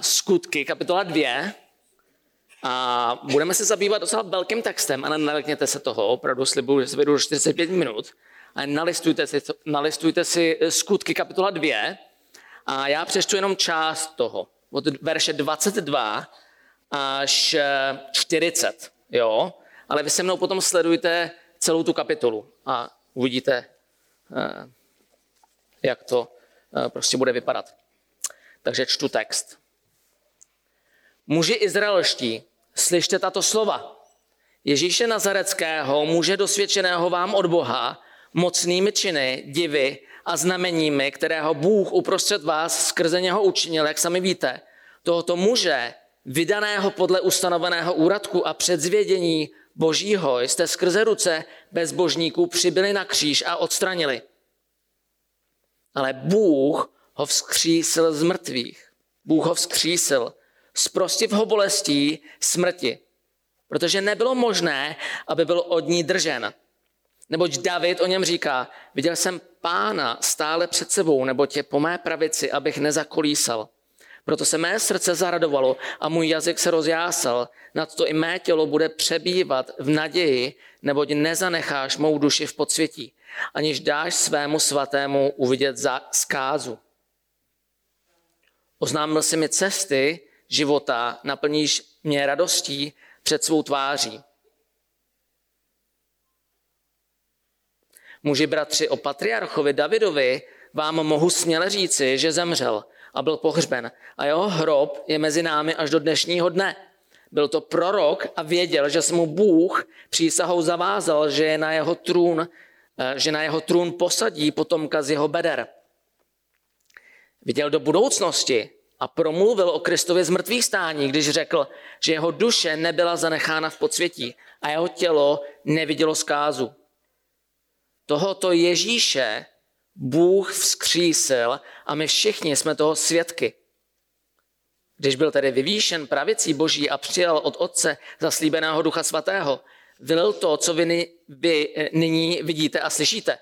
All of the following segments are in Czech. Skutky, kapitola 2. A budeme se zabývat docela velkým textem a nenalekněte se toho, opravdu slibuju, že se vedu 45 minut. A nalistujte si Skutky, kapitola 2. A já přečtu jenom část toho, od verše 22 až 40, jo. Ale vy se mnou potom sledujte celou tu kapitolu a uvidíte, jak to prostě bude vypadat. Takže čtu text. Muži izraelští, slyšte tato slova. Ježíše Nazareckého, muže dosvědčeného vám od Boha, mocnými činy, divy a znameními, kterého Bůh uprostřed vás skrze něho učinil, jak sami víte, tohoto muže, vydaného podle ustanoveného úradku a předzvědění Božího, jste skrze ruce bezbožníků přibyli na kříž a odstranili. Ale Bůh ho vzkřísil z mrtvých. Bůh ho vzkřísil. Zprostiv ho bolestí smrti. Protože nebylo možné, aby byl od ní držen. Neboť David o něm říká, viděl jsem Pána stále před sebou, neboť je po mé pravici, abych nezakolísal. Proto se mé srdce zaradovalo a můj jazyk se rozjásal. Nadto i mé tělo bude přebývat v naději, neboť nezanecháš mou duši v podsvětí, aniž dáš svému svatému uvidět zkázu. Oznámil si mi cesty života, naplníš mě radostí před svou tváří. Muži bratři, o patriarchovi Davidovi vám mohu směle říci, že zemřel a byl pohřben a jeho hrob je mezi námi až do dnešního dne. Byl to prorok a věděl, že se mu Bůh přísahou zavázal, že na jeho trůn posadí potomka z jeho beder. Viděl do budoucnosti a promluvil o Kristově zmrtvých stání, když řekl, že jeho duše nebyla zanechána v podsvětí a jeho tělo nevidělo zkázu. Tohoto Ježíše Bůh vzkřísil a my všichni jsme toho svědky. Když byl tedy vyvýšen pravicí Boží a přijal od Otce zaslíbeného Ducha Svatého, vylil to, co vy nyní vidíte a slyšíte.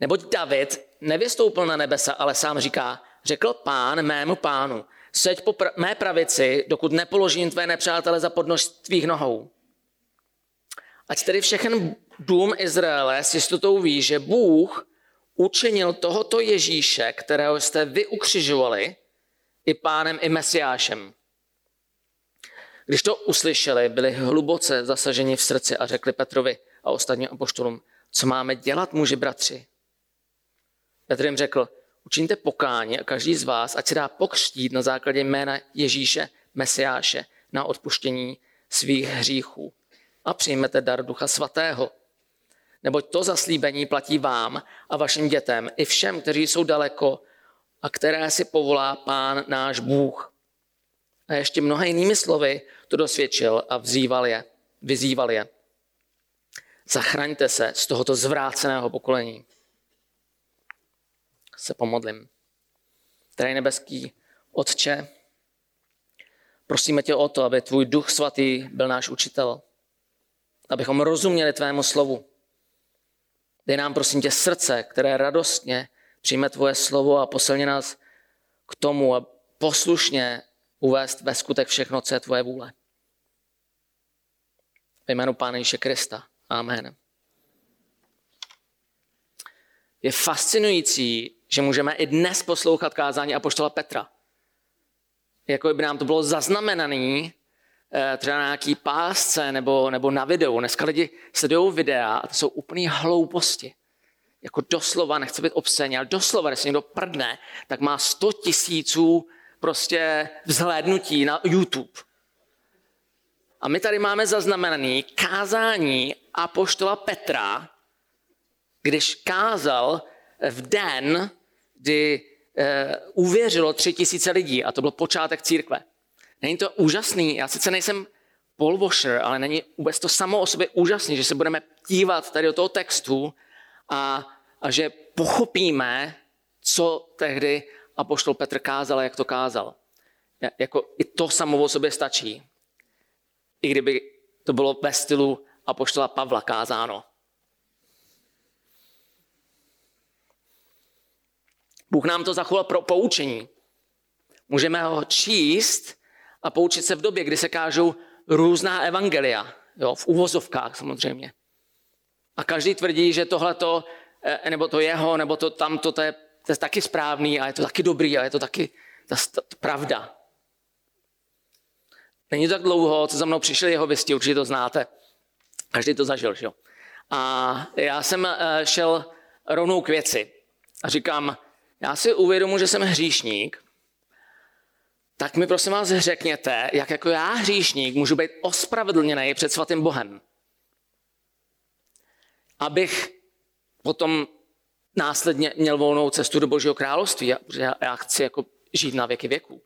Neboť David nevystoupil na nebesa, ale sám říká, řekl Pán mému Pánu, seď po mé pravici, dokud nepoložím tvé nepřátele za podnož tvých nohou. Ať tedy všechen dům Izraele s jistotou ví, že Bůh učinil tohoto Ježíše, kterého jste vy ukřižovali, i Pánem, i Mesiášem. Když to uslyšeli, byli hluboce zasaženi v srdci a řekli Petrovi a ostatním apoštolům, co máme dělat, muži bratři? Petr jim řekl, učiňte pokání a každý z vás, ať se dá pokřtít na základě jména Ježíše, Mesiáše, na odpuštění svých hříchů. A přijmete dar Ducha Svatého. Neboť to zaslíbení platí vám a vašim dětem i všem, kteří jsou daleko a které si povolá Pán náš Bůh. A ještě mnoha jinými slovy to dosvědčil a vyzýval je. Zachraňte se z tohoto zvráceného pokolení. Se pomodlím. Drahý nebeský Otče, prosíme tě o to, aby tvůj Duch Svatý byl náš učitel. Abychom rozuměli tvému slovu. Dej nám, prosím tě, srdce, které radostně přijme tvoje slovo a posilni nás k tomu a poslušně uvést ve skutek všechno, co je tvoje vůle. Ve jménu Pána Ježíše Krista. Amen. Je fascinující, že můžeme i dnes poslouchat kázání apoštola Petra. Jako by nám to bylo zaznamenané třeba na nějaký pásce nebo na videu. Dneska lidi sledují videa a to jsou úplný hlouposti. Jako doslova, nechci být obscený, ale doslova, když se někdo prdne, tak má 100 000 prostě vzhlédnutí na YouTube. A my tady máme zaznamenané kázání apoštola Petra, když kázal v den, kdy uvěřilo 3000 lidí a to byl počátek církve. Není to úžasný? Já sice nejsem Paul Washer, ale není vůbec to samo o sobě úžasný, že se budeme dívat tady do toho textu a že pochopíme, co tehdy apoštol Petr kázal a jak to kázal. Jako i to samo o sobě stačí. I kdyby to bylo ve stylu apoštola Pavla kázáno. Bůh nám to zachoval pro poučení. Můžeme ho číst a poučit se v době, kdy se kážou různá evangelia. Jo, v uvozovkách samozřejmě. A každý tvrdí, že tohleto, nebo to jeho, nebo to tamto, to je taky správný a je to taky dobrý a je to taky pravda. Není to tak dlouho, co za mnou přišli jeho věsti, určitě to znáte. Každý to zažil, že jo. A já jsem šel rovnou k věci a říkám, já si uvědomuji, že jsem hříšník, tak mi prosím vás řekněte, jak jako já hříšník můžu být ospravedlněný před svatým Bohem. Abych potom následně měl volnou cestu do Božího království. Já chci jako žít na věky věků.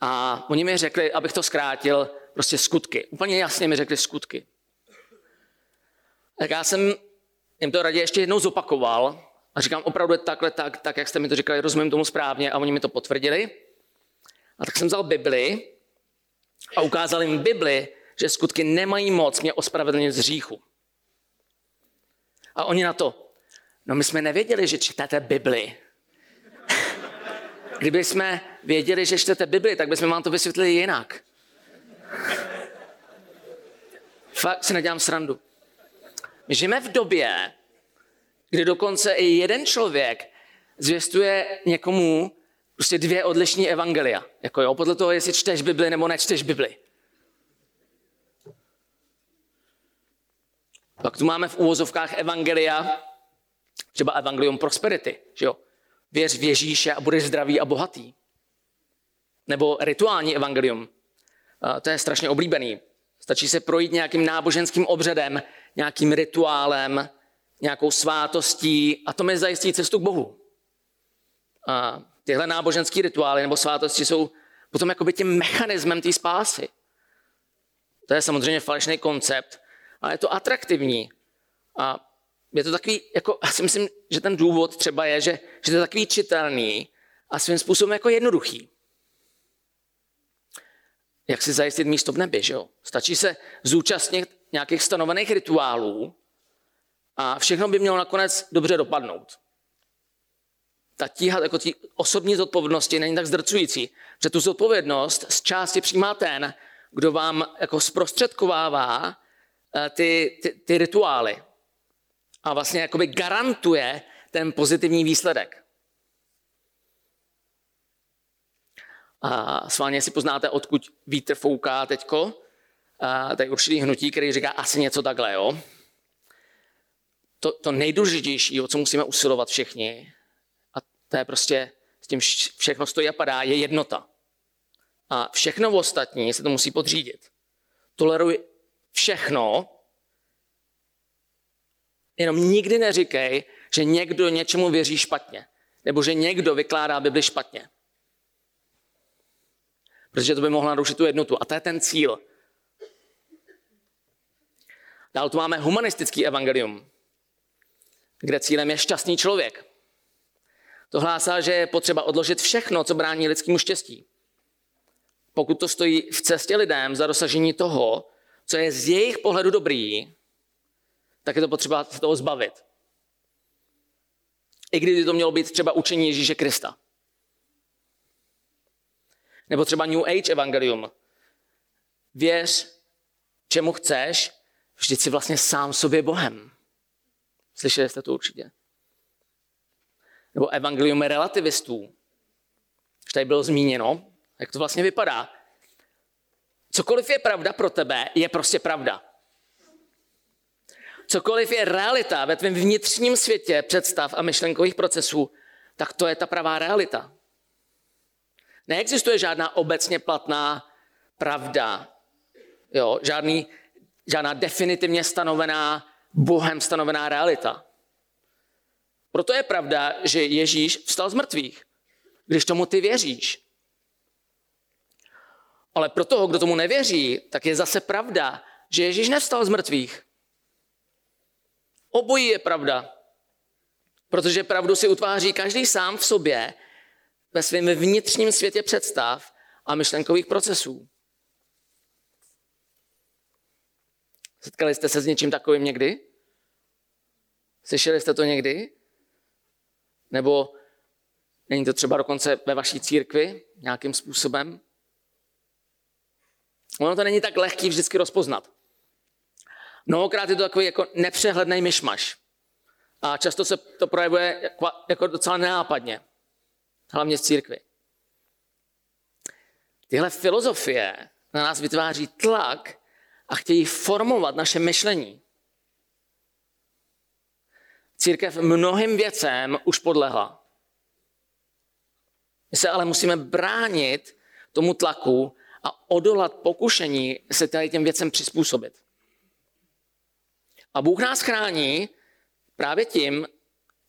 A oni mi řekli, abych to zkrátil, prostě skutky. Úplně jasně mi řekli skutky. Tak já jsem jim to raději ještě jednou zopakoval a říkám, opravdu je takhle, tak jak jste mi to říkali, rozumím tomu správně a oni mi to potvrdili. A tak jsem vzal Bibli a ukázal jim Bibli, že skutky nemají moc mě ospravedlnit z hříchu. A oni na to, no my jsme nevěděli, že čtete Bibli. Kdyby jsme věděli, že čtete Bibli, tak bychom vám to vysvětlili jinak. Fakt si nedělám srandu. My žijeme v době, kdy dokonce i jeden člověk zvěstuje někomu prostě dvě odlišní evangelia. Jako jo, podle toho, jestli čteš Bibli nebo nečteš Bibli. Pak tu máme v uvozovkách evangelia, třeba evangelium prosperity, že jo? Věř v Ježíše a budeš zdravý a bohatý. Nebo rituální evangelium. To je strašně oblíbený. Stačí se projít nějakým náboženským obřadem, nějakým rituálem, nějakou svátostí a to mi zajistí cestu k Bohu. A tyhle náboženský rituály nebo svátosti jsou potom jakoby tím mechanismem té spásy. To je samozřejmě falešný koncept, ale je to atraktivní. A je to takový, jako, já si myslím, že ten důvod třeba je, že to je takový čitelný a svým způsobem jako jednoduchý. Jak si zajistit místo v nebi, že jo? Stačí se zúčastnit nějakých stanovených rituálů a všechno by mělo nakonec dobře dopadnout. Ta tíha jako tí osobní zodpovědnosti není tak zdrcující, že tu zodpovědnost z části přijímá ten, kdo vám jako zprostředkovává ty rituály a vlastně jakoby garantuje ten pozitivní výsledek. A sválně si poznáte, odkud vítr fouká teďko. To je určitý hnutí, který říká asi něco takhle, jo. To nejdůležitější, o co musíme usilovat všichni, a to je prostě, s tím všechno stojí a padá, je jednota. A všechno ostatní se to musí podřídit. Toleruj všechno, jenom nikdy neříkej, že někdo něčemu věří špatně. Nebo že někdo vykládá Bibli špatně. Protože to by mohlo narušit tu jednotu. A to je ten cíl. Dál tu máme humanistický evangelium, kde cílem je šťastný člověk. To hlásá, že je potřeba odložit všechno, co brání lidskému štěstí. Pokud to stojí v cestě lidem za dosažení toho, co je z jejich pohledu dobrý, tak je to potřeba se toho zbavit. I kdyby to mělo být třeba učení Ježíše Krista. Nebo třeba New Age evangelium. Věř, čemu chceš, vždyť si vlastně sám sobě Bohem. Slyšeli jste to určitě. Nebo evangelium relativistů. Už tady bylo zmíněno, jak to vlastně vypadá. Cokoliv je pravda pro tebe, je prostě pravda. Cokoliv je realita ve tvém vnitřním světě představ a myšlenkových procesů, tak to je ta pravá realita. Neexistuje žádná obecně platná pravda, jo, žádná definitivně stanovená, Bohem stanovená realita. Proto je pravda, že Ježíš vstal z mrtvých, když tomu ty věříš. Ale pro toho, kdo tomu nevěří, tak je zase pravda, že Ježíš nevstal z mrtvých. Obojí je pravda, protože pravdu si utváří každý sám v sobě ve svém vnitřním světě představ a myšlenkových procesů. Setkali jste se s něčím takovým někdy? Slyšeli jste to někdy? Nebo Není to třeba dokonce ve vaší církvi nějakým způsobem? Ono to není tak lehký vždycky rozpoznat. Mnohokrát je to takový jako nepřehledný mišmaš. A často se to projevuje jako docela nenápadně. Hlavně v církvi. Tyhle filozofie na nás vytváří tlak a chtějí formovat naše myšlení. Církev mnohým věcem už podlehla. My se ale musíme bránit tomu tlaku a odolat pokušení se tady těm věcem přizpůsobit. A Bůh nás chrání právě tím,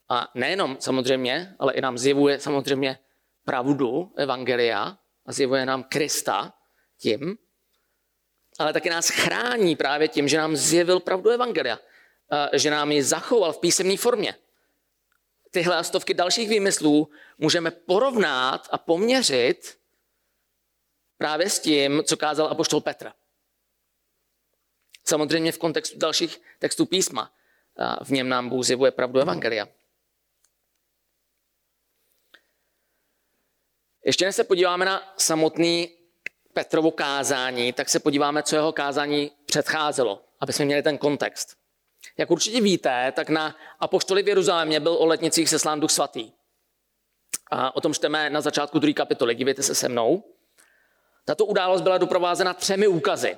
a nejenom samozřejmě, ale i nám zjevuje samozřejmě pravdu evangelia a zjevuje nám Krista tím, ale taky nás chrání právě tím, že nám zjevil pravdu evangelia, že nám ji zachoval v písemné formě. Tyhle a stovky dalších výmyslů můžeme porovnat a poměřit právě s tím, co kázal apoštol Petr. Samozřejmě v kontextu dalších textů písma. V něm nám Bůh zjevuje pravdu evangelia. Ještě než se podíváme na samotný Petrovo kázání, tak se podíváme, co jeho kázání předcházelo, aby jsme měli ten kontext. Jak určitě víte, tak na apoštoli v Jeruzalémě byl o letnicích seslán Duch Svatý. A o tom čteme na začátku 2. kapitoly, dívejte se se mnou. Tato událost byla doprovázena 3 úkazy.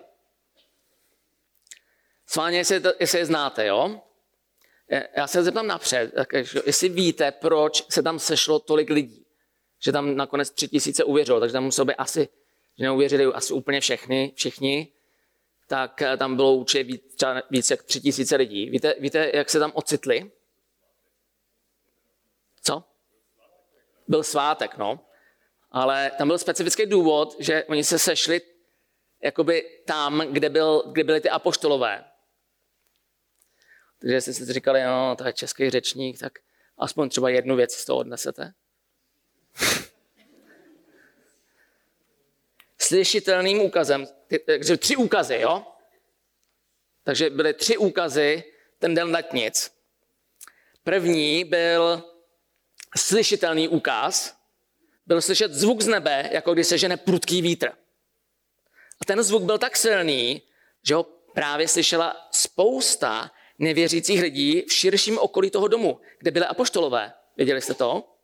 Sváně, jestli je znáte, jo? Já se zeptám napřed, jestli víte, proč se tam sešlo tolik lidí. Že tam nakonec 3000 uvěřilo, takže tam muselo být asi, že neuvěřili asi úplně všichni, tak tam bylo určitě víc jak 3000 lidí. Víte, jak se tam ocitli? Co? Byl svátek, no. Ale tam byl specifický důvod, že oni se sešli jakoby tam, kde byly ty apoštolové. Takže jste si říkali, no, to je český řečník, tak aspoň třeba jednu věc z toho odnesete. Slyšitelným úkazem, takže 3 úkazy, jo? Takže byly 3 úkazy ten den letnic. První byl slyšitelný úkaz, byl slyšet zvuk z nebe, jako když se žene prudký vítr. A ten zvuk byl tak silný, že ho právě slyšela spousta nevěřících lidí v širším okolí toho domu, kde byly apoštolové. Věděli jste to?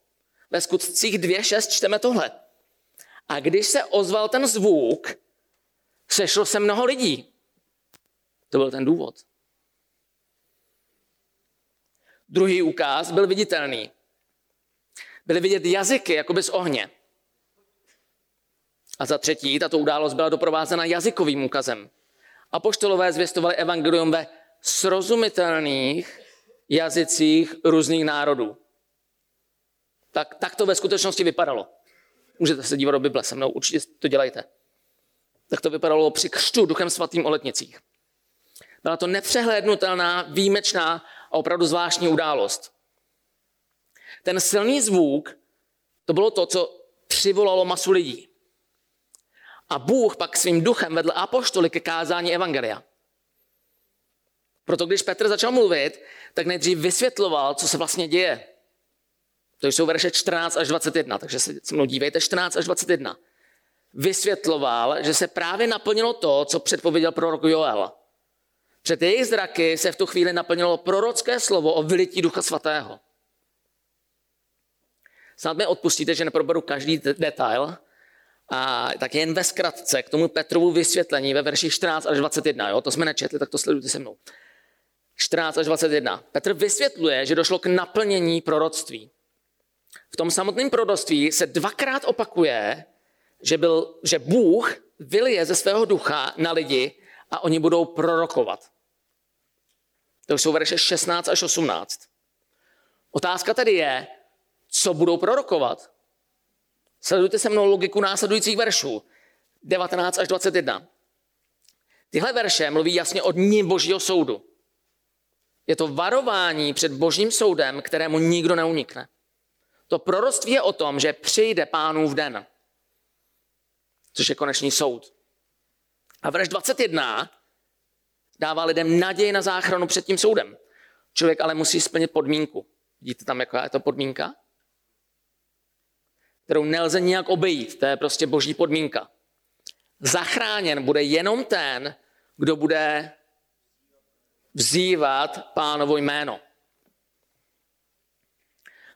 Ve Skutcích 2:6 čteme tohle. A když se ozval ten zvuk, sešlo se mnoho lidí. To byl ten důvod. Druhý úkaz byl viditelný. Byly vidět jazyky, jakoby z ohně. A za třetí, tato událost byla doprovázena jazykovým úkazem. Apoštolové zvěstovali evangelium ve srozumitelných jazycích různých národů. Tak to ve skutečnosti vypadalo. Můžete se dívat do Bible se mnou, určitě to dělejte. Tak to vypadalo při křtu Duchem Svatým o letnicích. Byla to nepřehlédnutelná, výjimečná a opravdu zvláštní událost. Ten silný zvuk, to bylo to, co přivolalo masu lidí. A Bůh pak svým duchem vedl apoštoly ke kázání evangelia. Proto když Petr začal mluvit, tak nejdřív vysvětloval, co se vlastně děje. To jsou verše 14 až 21, takže se se mnou dívejte, 14 až 21. Vysvětloval, že se právě naplnilo to, co předpověděl prorok Joel. Před jejich zraky se v tu chvíli naplnilo prorocké slovo o vylití Ducha Svatého. Snad mi odpustíte, že neproberu každý detail, a tak jen ve zkratce k tomu Petrovu vysvětlení ve verši 14 až 21. Jo? To jsme nečetli, tak to sledujte se mnou. 14 až 21. Petr vysvětluje, že došlo k naplnění proroctví. V tom samotném proroctví se 2krát opakuje, že Bůh vylije ze svého ducha na lidi a oni budou prorokovat. To jsou verše 16 až 18. Otázka tedy je, co budou prorokovat? Sledujte se mnou logiku následujících veršů. 19 až 21. Tyhle verše mluví jasně o dni Božího soudu. Je to varování před Božím soudem, kterému nikdo neunikne. To proroctví je o tom, že přijde Pánův den, což je konečný soud. A verš 21 dává lidem naději na záchranu před tím soudem. Člověk ale musí splnit podmínku. Vidíte tam, jaká je to podmínka? kterou nelze nijak obejít. To je prostě boží podmínka. Zachráněn bude jenom ten, kdo bude vzývat Pánovo jméno.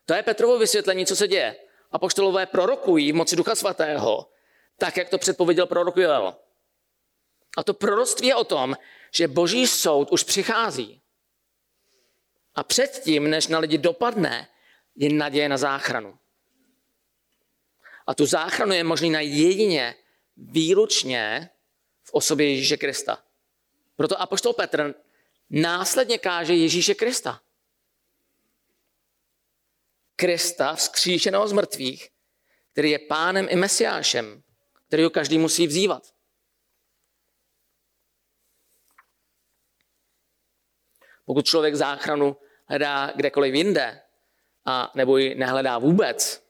To je Petrovo vysvětlení, co se děje. Apoštolové prorokují v moci Ducha Svatého, tak, jak to předpověděl prorok Joel. A to proroctví je o tom, že boží soud už přichází. A předtím, než na lidi dopadne, je naděje na záchranu. A tu záchranu je možný najít jedině, výlučně v osobě Ježíše Krista. Proto apoštol Petr následně káže Ježíše Krista. Krista vzkříšeného z mrtvých, který je pánem i mesiášem, kterýho každý musí vzývat. Pokud člověk záchranu hledá kdekoliv jinde, a nebo ji nehledá vůbec,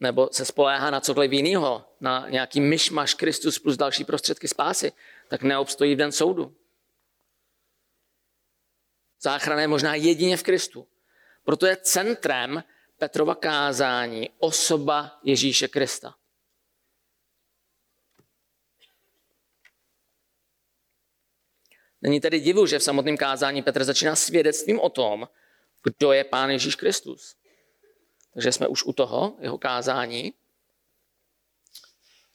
nebo se spoléhá na cokoliv jiného, na nějaký myšmaš Kristus plus další prostředky spásy, tak neobstojí v den soudu. Záchrana je možná jedině v Kristu. Proto je centrem Petrova kázání osoba Ježíše Krista. Není tedy divu, že v samotném kázání Petr začíná svědectvím o tom, kdo je Pán Ježíš Kristus. Takže jsme už u toho, jeho kázání.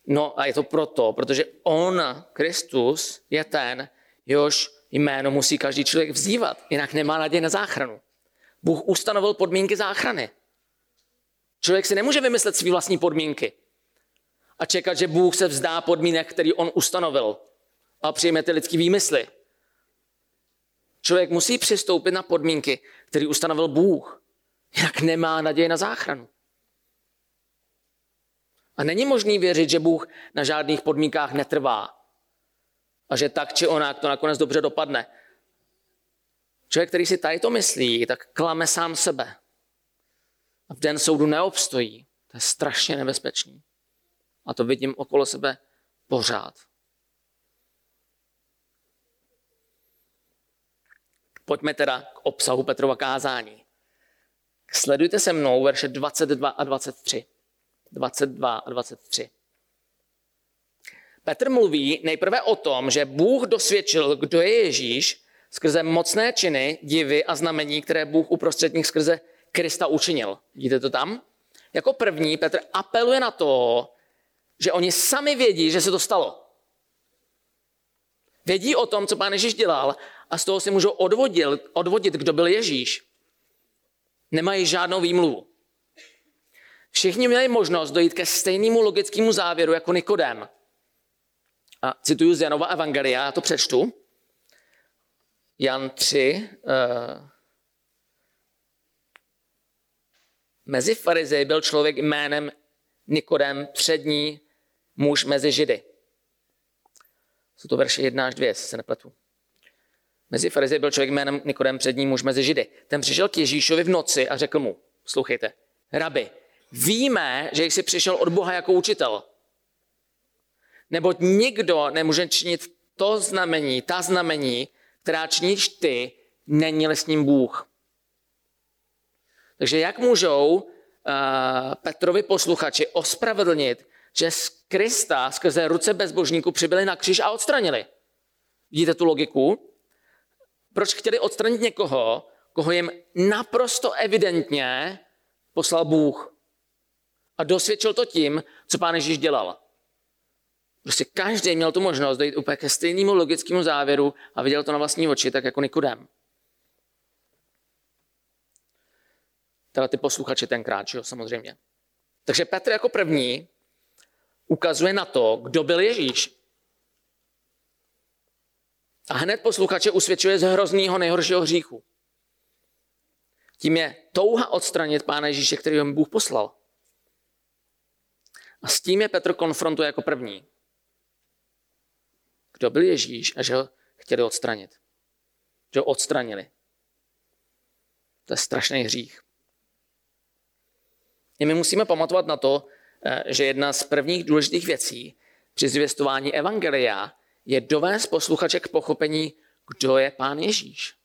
No a je to proto, protože on, Kristus, je ten, jehož jméno musí každý člověk vzývat, jinak nemá naději na záchranu. Bůh ustanovil podmínky záchrany. Člověk si nemůže vymyslet své vlastní podmínky a čekat, že Bůh se vzdá podmínek, který on ustanovil a přijme ty lidský výmysly. Člověk musí přistoupit na podmínky, které ustanovil Bůh, jinak nemá naději na záchranu. A není možný věřit, že Bůh na žádných podmínkách netrvá a že tak či onak to nakonec dobře dopadne. Člověk, který si tady to myslí, tak klame sám sebe. A v den soudu neobstojí. To je strašně nebezpečný. A to vidím okolo sebe pořád. Pojďme teda k obsahu Petrova kázání. Sledujte se mnou verše 22 a 23. 22 a 23. Petr mluví nejprve o tom, že Bůh dosvědčil, kdo je Ježíš, skrze mocné činy, divy a znamení, které Bůh uprostřed nich skrze Krista učinil. Vidíte to tam? Jako první Petr apeluje na to, že oni sami vědí, že se to stalo. Vědí o tom, co Pán Ježíš dělal a z toho si můžou odvodit, kdo byl Ježíš. Nemají žádnou výmluvu. Všichni měli možnost dojít ke stejnému logickému závěru jako Nikodem. A cituju z Janova Evangelia, já to přečtu. Jan 3. Mezi farizeji byl člověk jménem Nikodem, přední muž mezi Židy. Jsou to verše 1 až 2, jestli se nepletu. Mezi farizeji byl člověk jménem Nikodem, přední muž mezi Židy. Ten přišel k Ježíšovi v noci a řekl mu, poslouchejte, rabi, víme, že jsi přišel od Boha jako učitel. Neboť nikdo nemůže činit to znamení, ta znamení, která činíš ty, není-li s ním Bůh. Takže jak můžou Petrovi posluchači ospravedlnit, že z Krista skrze ruce bezbožníků přibyli na kříž a odstranili? Vidíte tu logiku? Proč chtěli odstranit někoho, koho jim naprosto evidentně poslal Bůh? A dosvědčil to tím, co Pán Ježíš dělal. Prostě každý měl tu možnost dojít úplně ke stejnému logickému závěru a viděl to na vlastní oči, tak jako Nikodem. Teda ty posluchači tenkrát, jo, samozřejmě. Takže Petr jako první ukazuje na to, kdo byl Ježíš. A hned posluchače usvědčuje z hroznýho nejhoršího hříchu. Tím je touha odstranit Pána Ježíše, kterýho jim Bůh poslal. A s tím je Petr konfrontuje jako první. Kdo byl Ježíš a že ho chtěli odstranit. Že ho odstranili. To je strašný hřích. I my musíme pamatovat na to, že jedna z prvních důležitých věcí při zvěstování evangelia je dovést posluchače k pochopení, kdo je Pán Ježíš.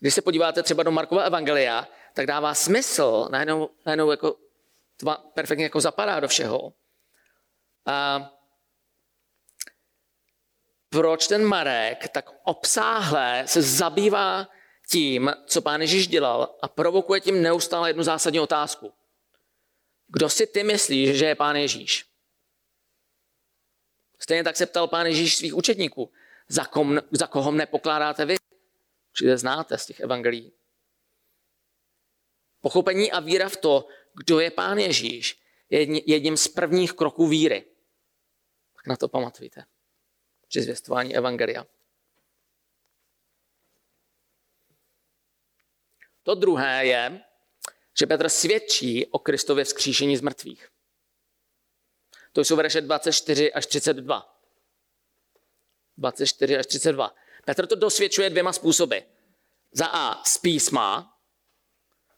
Když se podíváte třeba do Markova evangelia, tak dává smysl, najednou jako to perfektně jako zapadá do všeho. A proč ten Marek tak obsáhle se zabývá tím, co Pán Ježíš dělal a provokuje tím neustále jednu zásadní otázku. Kdo si ty myslíš, že je Pán Ježíš? Stejně tak se ptal Pán Ježíš svých učedníků. Za koho mne pokládáte vy? Určitě znáte z těch evangelií. Pochopení a víra v to, kdo je Pán Ježíš, je jedním z prvních kroků víry. Tak na to pamatujte. Při zvěstování evangelia. To druhé je, že Petr svědčí o Kristově vzkříšení z mrtvých. To jsou verše 24 až 32. 24 až 32. Petr to dosvědčuje dvěma způsoby. Za A z písma,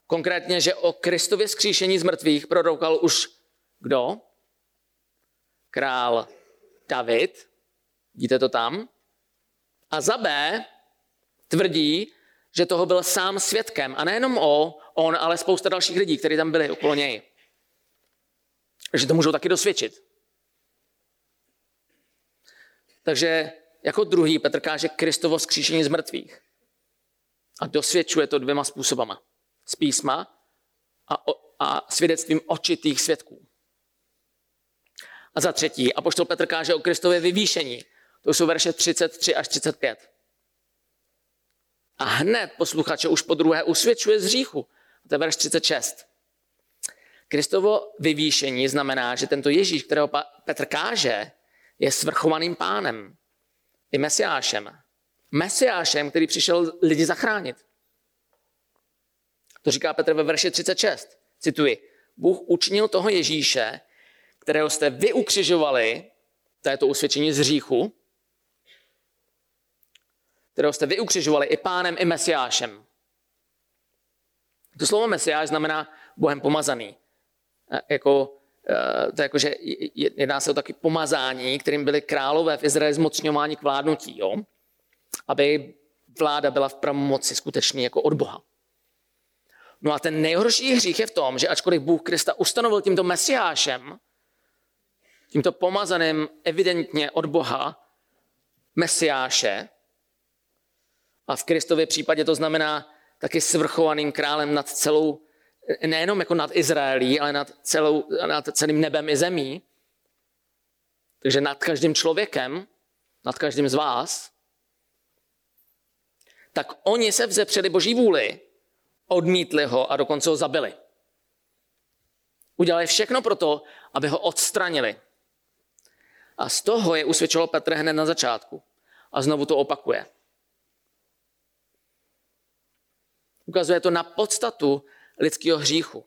konkrétně, že o Kristově vzkříšení z mrtvých prorokal už kdo? Král David. Vidíte to tam? A za B tvrdí, že toho byl sám svědkem. A nejenom on, ale spousta dalších lidí, kteří tam byli okolo něj. Že to můžou taky dosvědčit. Takže jako druhý Petr káže Kristovo vzkříšení z mrtvých. A dosvědčuje to dvěma způsobama. Z písma a svědectvím očitých svědků. A za třetí apoštol Petr káže o Kristově vyvýšení. To jsou verše 33 až 35. A hned posluchače už po druhé usvědčuje z hříchu. To je verš 36. Kristovo vyvýšení znamená, že tento Ježíš, kterého Petr káže, je svrchovaným pánem. I Mesiášem. Mesiášem, který přišel lidi zachránit. To říká Petr ve verši 36. Cituji. Bůh učinil toho Ježíše, kterého jste vy ukřižovali, to je to usvědčení z hříchu, kterého jste vy ukřižovali i pánem, i mesiášem. To slovo mesiáš znamená Bohem pomazaný. To je jako, že jedná se o taky pomazání, kterým byli králové v Izraeli zmocňováni k vládnutí, jo? Aby vláda byla v pravomoci skutečný jako od Boha. No a ten nejhorší hřích je v tom, že ačkoliv Bůh Krista ustanovil tímto mesiášem, tímto pomazaným evidentně od Boha mesiáše, a v Kristově případě to znamená taky svrchovaným králem nad celou, nejenom jako nad Izraelí, ale nad celým nebem i zemí. Takže nad každým člověkem, nad každým z vás, tak oni se vzepřeli Boží vůli, odmítli ho a dokonce ho zabili. Udělali všechno proto, aby ho odstranili. A z toho je usvědčil Petr hned na začátku. A znovu to opakuje. Ukazuje to na podstatu lidského hříchu.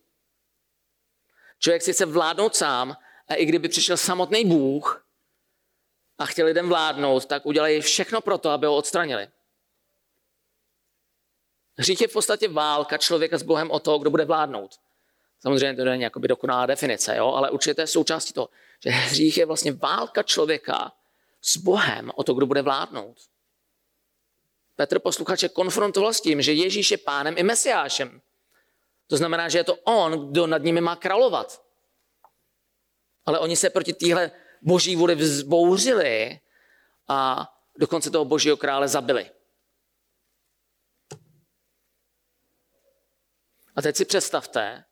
Člověk si chce vládnout sám a i kdyby přišel samotný Bůh a chtěl lidem vládnout, tak udělají všechno proto, aby ho odstranili. Hřích je v podstatě válka člověka s Bohem o to, kdo bude vládnout. Samozřejmě to není jakoby dokonalá definice, jo? Ale určitě to je součástí toho, že hřích je vlastně válka člověka s Bohem o to, kdo bude vládnout. Petr posluchače konfrontoval s tím, že Ježíš je pánem i mesiášem. To znamená, že je to on, kdo nad nimi má královat. Ale oni se proti téhle boží vůli vzbouřili a dokonce toho božího krále zabili. A teď si představte,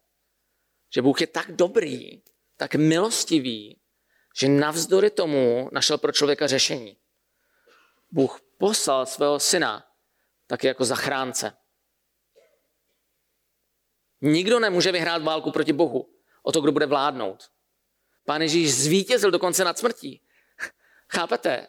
že Bůh je tak dobrý, tak milostivý, že navzdory tomu našel pro člověka řešení. Bůh poslal svého syna taky jako zachránce. Nikdo nemůže vyhrát válku proti Bohu o to, kdo bude vládnout. Pán Ježíš zvítězil dokonce nad smrtí. Chápete?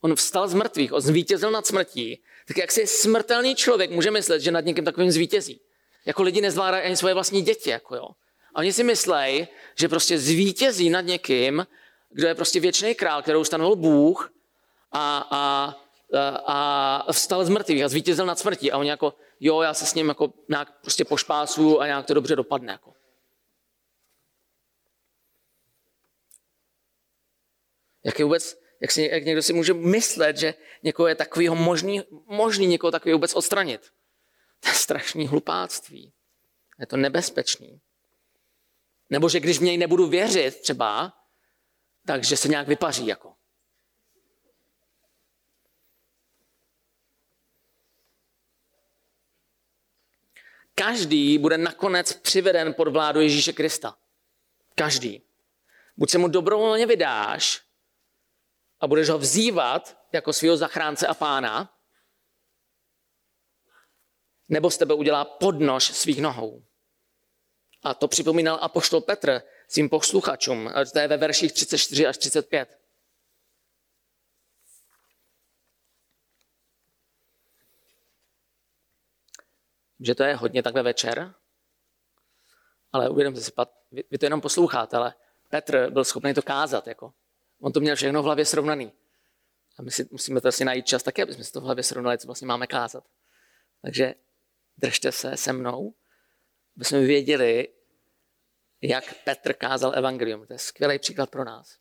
On vstal z mrtvých, on zvítězil nad smrtí. Tak jak si smrtelný člověk může myslet, že nad někým takovým zvítězí? Jako lidi nezvládají ani svoje vlastní děti. Jako jo. A oni si myslejí, že prostě zvítězí nad někým, kdo je prostě věčný král, kterou ustanovil Bůh a vstal z mrtvých a zvítězil nad smrtí. A oni jako, jo, já se s ním jako nějak prostě pošpásuju a nějak to dobře dopadne. Jako. Jak někdo si může myslet, že někoho je takovýho možný někoho takového vůbec odstranit? To je strašný hlupáctví. Je to nebezpečný. Nebo že když v něj nebudu věřit třeba, takže se nějak vypaří jako. Každý bude nakonec přiveden pod vládu Ježíše Krista. Každý. Buď se mu dobrovolně vydáš a budeš ho vzývat jako svého zachránce a pána, nebo z tebe udělá podnož svých nohou. A to připomínal apoštol Petr svým posluchačům. To je ve verších 34 až 35. Že to je hodně takhle večer, ale uvědomte si, vy to jenom posloucháte, ale Petr byl schopný to kázat. Jako. On to měl všechno v hlavě srovnaný. A my si musíme to asi najít čas také, aby jsme si to v hlavě srovnali, co vlastně máme kázat. Takže držte se se mnou, aby jsme věděli, jak Petr kázal evangelium. To je skvělý příklad pro nás.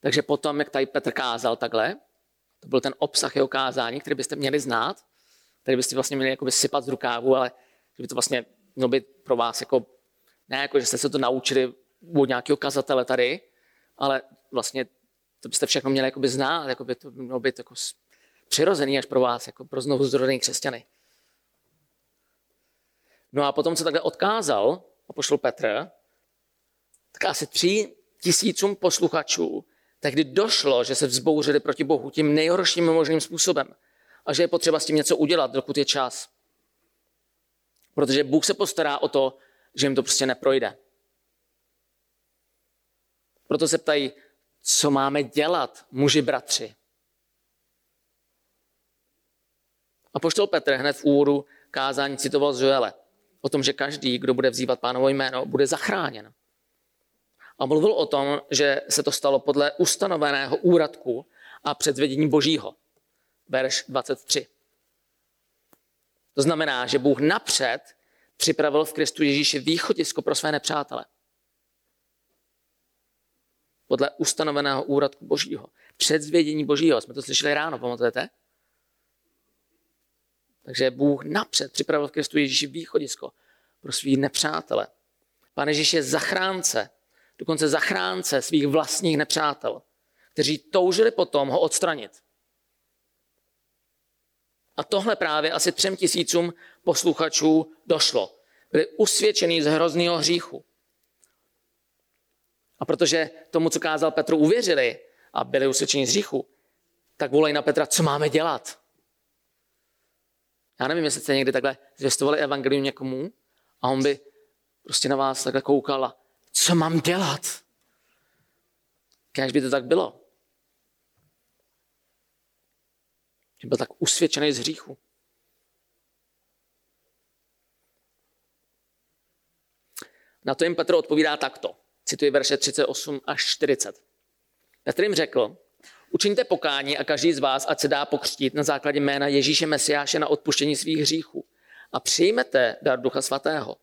Takže potom, jak tady Petr kázal takhle, to byl ten obsah jeho kázání, který byste měli znát, který byste vlastně měli jakoby sypat z rukávu, ale že by to vlastně mělo být pro vás jako, ne jako, že jste se to naučili od nějakého kazatele tady, ale vlastně to byste všechno měli jakoby znát, jakoby to mělo být jako přirozený až pro vás, jako pro znovuzrodený křesťany. No a potom, co takhle odkázal apoštol Petr, tak asi 3000 posluchačů tehdy došlo, že se vzbouřili proti Bohu tím nejhorším možným způsobem a že je potřeba s tím něco udělat, dokud je čas. Protože Bůh se postará o to, že jim to prostě neprojde. Proto se ptají, co máme dělat, muži bratři? Apoštol Petr hned v úvodu kázání citoval z Joele o tom, že každý, kdo bude vzývat Pánovo jméno, bude zachráněn. A mluvil o tom, že se to stalo podle ustanoveného úradku a předvedení Božího. Verš 23. To znamená, že Bůh napřed připravil v Kristu Ježíši východisko pro své nepřátele. Podle ustanoveného úradku Božího. Předvědění Božího. Jsme to slyšeli ráno, pamatujete? Takže Bůh napřed připravil v Kristu Ježíši východisko pro svý nepřátele. Pán Ježíš je zachránce, dokonce zachránce svých vlastních nepřátel, kteří toužili potom ho odstranit. A tohle právě asi 3000 posluchačů došlo. Byli usvědčení z hrozného hříchu. A protože tomu, co kázal Petru, uvěřili a byli usvědčení z hříchu, tak volají na Petra, co máme dělat. Já nevím, jestli jste někdy takhle zvěstovali evangelium někomu a on by prostě na vás takhle koukal a co mám dělat? Kéž by to tak bylo. Že byl tak usvědčený z hříchu. Na to jim Petr odpovídá takto. Cituji verše 38 až 40. Petr jim řekl, učiňte pokání a každý z vás, ať se dá pokřtít na základě jména Ježíše Mesiáše na odpuštění svých hříchů a přijmete dar Ducha Svatého.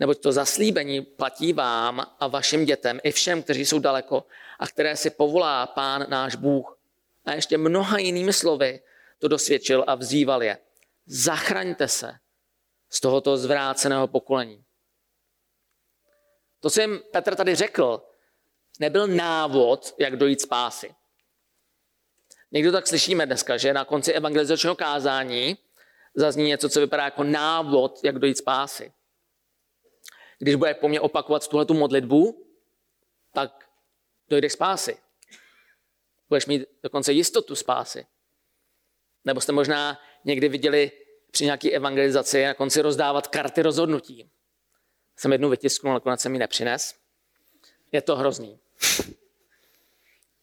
Neboť to zaslíbení platí vám a vašim dětem i všem, kteří jsou daleko a které si povolá Pán náš Bůh. A ještě mnoha jinými slovy to dosvědčil a vzýval je. Zachraňte se z tohoto zvráceného pokolení. To, co jim Petr tady řekl, nebyl návod, jak dojít spásy. Někdo tak slyšíme dneska, že na konci evangelizačního kázání zazní něco, co vypadá jako návod, jak dojít spásy. Když bude po mně opakovat tuhletu modlitbu, tak dojdeš spásy. Budeš mít dokonce jistotu spásy. Nebo jste možná někdy viděli při nějaké evangelizaci na konci rozdávat karty rozhodnutí. Jsem jednu vytisknul, nakonec jsem ji nepřines. Je to hrozný.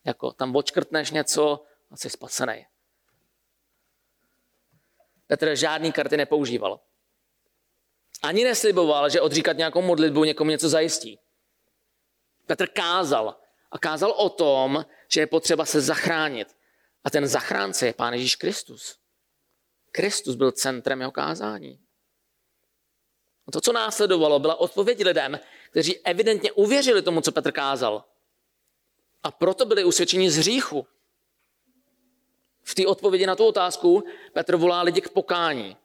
Jako tam odškrtneš něco a jsi spasenej. Petr žádný karty nepoužíval. Ani nesliboval, že odříkat nějakou modlitbu někomu něco zajistí. Petr kázal. A kázal o tom, že je potřeba se zachránit. A ten zachránce je Pán Ježíš Kristus. Kristus byl centrem jeho kázání. A to, co následovalo, byla odpověď lidem, kteří evidentně uvěřili tomu, co Petr kázal. A proto byli usvědčeni z hříchu. V té odpovědi na tu otázku Petr volá lidi k pokání.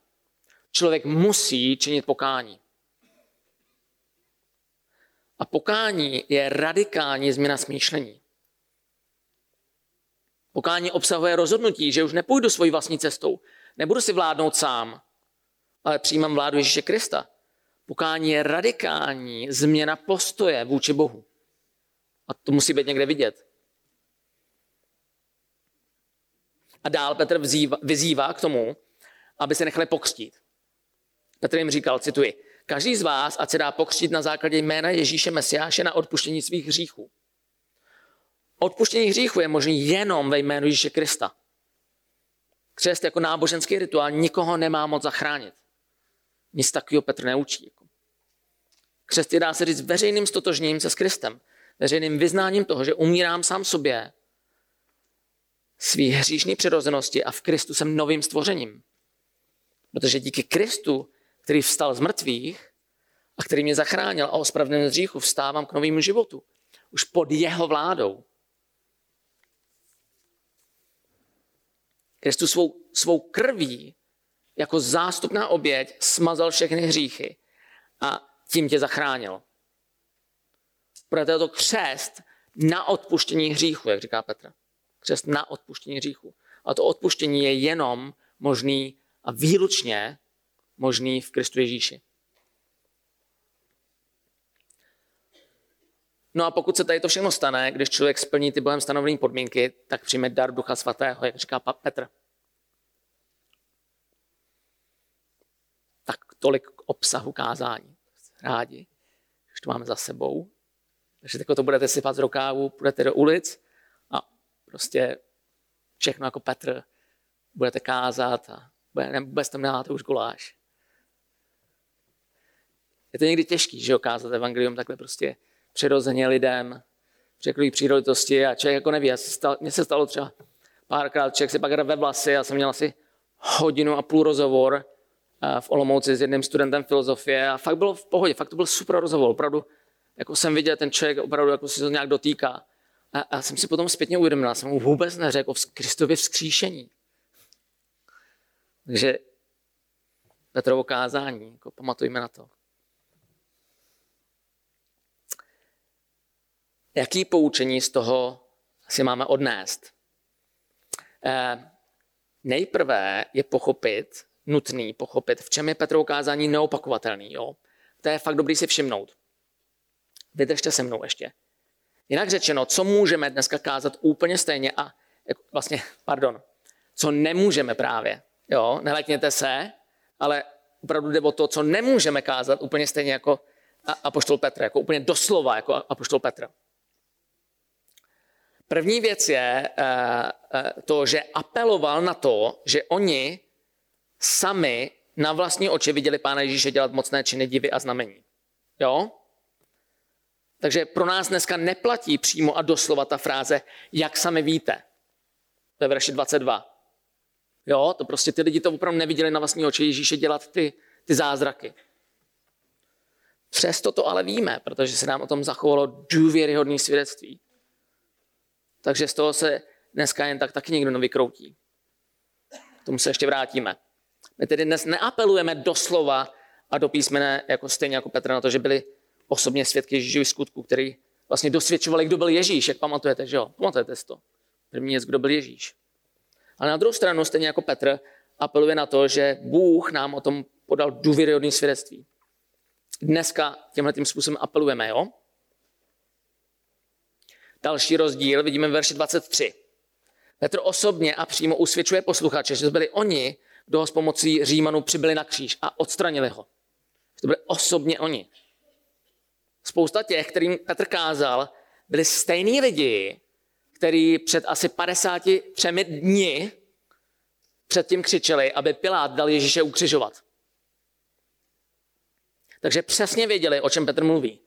člověk musí činit pokání. A pokání je radikální změna smýšlení. Pokání obsahuje rozhodnutí, že už nepůjdu svojí vlastní cestou. Nebudu si vládnout sám, ale přijímám vládu Ježíše Krista. Pokání je radikální změna postoje vůči Bohu. A to musí být někde vidět. A dál Petr vyzývá k tomu, aby se nechali pokřtít. Petr jim říkal, cituji, každý z vás, ať se dá pokřtít na základě jména Ježíše Mesiáše na odpuštění svých hříchů. Odpuštění hříchů je možné jenom ve jménu Ježíše Krista. Křest jako náboženský rituál nikoho nemá moc zachránit. Nic takového Petr neučí. Křest je, dá se říct, veřejným stotožněním se s Kristem. Veřejným vyznáním toho, že umírám sám sobě, svý hříšní přirozenosti a v Kristu jsem novým stvořením. Protože díky Kristu, který vstal z mrtvých a který mě zachránil a ospravedlnil z hříchu, vstávám k novému životu. Už pod jeho vládou. Kristus svou krví jako zástupná oběť smazal všechny hříchy a tím tě zachránil. Proto je to křest na odpuštění hříchu, jak říká Petr. Křest na odpuštění hříchu. A to odpuštění je jenom možný a výlučně možný v Kristu Ježíši. No a pokud se tady to všechno stane, když člověk splní ty Bohem stanovené podmínky, tak přijme dar Ducha Svatého, jak říká Petr. Tak tolik k obsahu kázání. Rádi, když to máme za sebou. Takže takhle to budete sypat z rukávu, půjdete do ulic a prostě všechno jako Petr budete kázat a bez tam dáte už guláš. Je to někdy těžký, že jo, kázat evangelium takhle prostě přirozeně lidem, překlují příležitosti a člověk jako neví. Mně se stalo třeba párkrát, člověk si pak jde ve vlasy, já jsem měl asi 1,5 hodiny rozhovor v Olomouci s jedním studentem filozofie a fakt bylo v pohodě, fakt to byl super rozhovor, opravdu. Jako jsem viděl, ten člověk opravdu jako si to nějak dotýká. A jsem si potom zpětně uvědomil, jsem mu vůbec neřekl o Kristově vzkříšení. Takže Petrovo kázání, jako pamatujme na to. Jaký poučení z toho si máme odnést? Nejprve je nutný pochopit, v čem je Petrovo kázání neopakovatelný. Jo? To je fakt dobrý si všimnout. Vydržte se mnou ještě. Jinak řečeno, co můžeme dneska kázat úplně stejně a vlastně, co nemůžeme právě. Jo, nelekněte se, ale opravdu jde o to, co nemůžeme kázat úplně stejně jako apoštol Petr, jako úplně doslova jako apoštol Petr. První věc je to, že apeloval na to, že oni sami na vlastní oči viděli Pána Ježíše dělat mocné činy, divy a znamení. Jo? Takže pro nás dneska neplatí přímo a doslova ta fráze, jak sami víte. To je verši 22. Jo, to prostě ty lidi to opravdu neviděli na vlastní oči Ježíše dělat ty zázraky. Přesto to ale víme, protože se nám o tom zachovalo důvěryhodné svědectví. Takže z toho se dneska jen tak taky někdo nevykroutí. K tomu se ještě vrátíme. My tedy dnes neapelujeme doslova a do písmene, jako stejně jako Petr, na to, že byli osobně svědky Ježíšových skutků, který vlastně dosvědčovali, kdo byl Ježíš, jak pamatujete, že jo? Pamatujete si to. První je, kdo byl Ježíš. Ale na druhou stranu, stejně jako Petr, apeluje na to, že Bůh nám o tom podal důvěryhodné svědectví. Dneska tímhletým způsobem apelujeme, jo? Další rozdíl vidíme v verši 23. Petr osobně a přímo usvědčuje posluchače, že to byli oni, kdo ho s pomocí Římanů přibyli na kříž a odstranili ho. To byli osobně oni. Spousta těch, kterým Petr kázal, byli stejní lidi, kteří před asi 53 dny předtím křičeli, aby Pilát dal Ježíše ukřižovat. Takže přesně věděli, o čem Petr mluví.